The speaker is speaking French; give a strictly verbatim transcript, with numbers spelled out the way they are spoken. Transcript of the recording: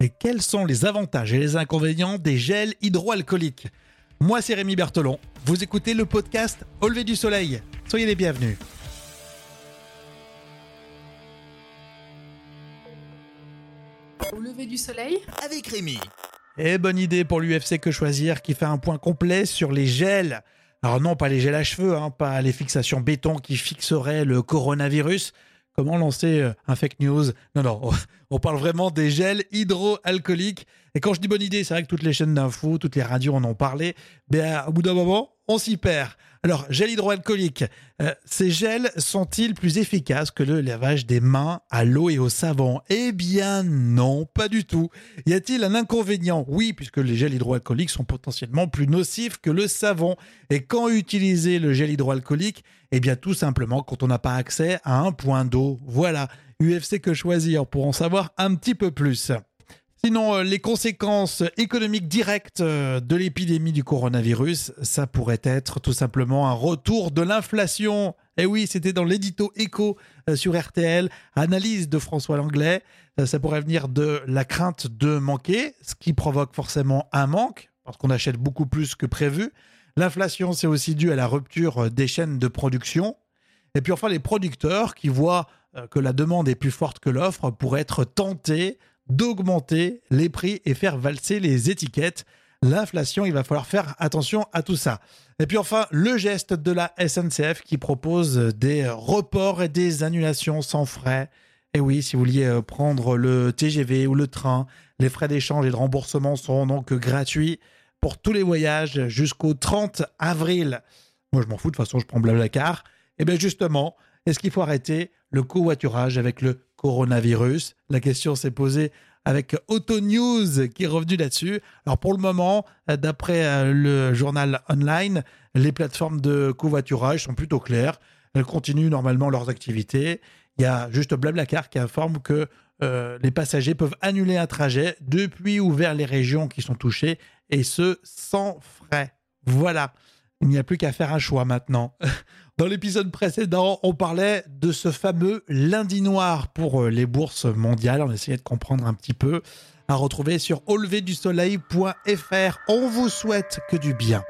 Mais quels sont les avantages et les inconvénients des gels hydroalcooliques ? Moi, c'est Rémi Berthelon. Vous écoutez le podcast Au lever du soleil. Soyez les bienvenus. Au lever du soleil avec Rémi. Et bonne idée pour l'U F C Que Choisir qui fait un point complet sur les gels. Alors non, pas les gels à cheveux, hein, pas les fixations béton qui fixeraient le coronavirus. Comment lancer un fake news ? Non, non, on parle vraiment des gels hydroalcooliques. Et quand je dis bonne idée, c'est vrai que toutes les chaînes d'infos, toutes les radios en ont parlé. Ben, au bout d'un moment, on s'y perd. Alors, gel hydroalcoolique, euh, ces gels sont-ils plus efficaces que le lavage des mains à l'eau et au savon ? Eh bien non, pas du tout. Y a-t-il un inconvénient ? Oui, puisque les gels hydroalcooliques sont potentiellement plus nocifs que le savon. Et quand utiliser le gel hydroalcoolique ? Eh bien tout simplement quand on n'a pas accès à un point d'eau. Voilà, U F C Que Choisir pour en savoir un petit peu plus. Sinon, les conséquences économiques directes de l'épidémie du coronavirus, ça pourrait être tout simplement un retour de l'inflation. Eh oui, c'était dans l'édito écho sur R T L, analyse de François Langlet. Ça pourrait venir de la crainte de manquer, ce qui provoque forcément un manque, parce qu'on achète beaucoup plus que prévu. L'inflation, c'est aussi dû à la rupture des chaînes de production. Et puis enfin, les producteurs qui voient que la demande est plus forte que l'offre pourraient être tentés d'augmenter les prix et faire valser les étiquettes. L'inflation, il va falloir faire attention à tout ça. Et puis enfin, le geste de la S N C F qui propose des reports et des annulations sans frais. Et oui, si vous vouliez prendre le T G V ou le train, les frais d'échange et de remboursement sont donc gratuits pour tous les voyages jusqu'au trente avril. Moi, je m'en fous, de toute façon, je prends BlaBlaCar. Et bien justement, est-ce qu'il faut arrêter le covoiturage avec le coronavirus ? La question s'est posée avec AutoNews qui est revenu là-dessus. Alors pour le moment, d'après le journal online, les plateformes de covoiturage sont plutôt claires. Elles continuent normalement leurs activités. Il y a juste BlaBlaCar qui informe que euh, les passagers peuvent annuler un trajet depuis ou vers les régions qui sont touchées et ce, sans frais. Voilà. Il n'y a plus qu'à faire un choix maintenant. Dans l'épisode précédent, on parlait de ce fameux lundi noir pour les bourses mondiales. On essayait de comprendre un petit peu. À retrouver sur au lever du soleil point f r. On vous souhaite que du bien.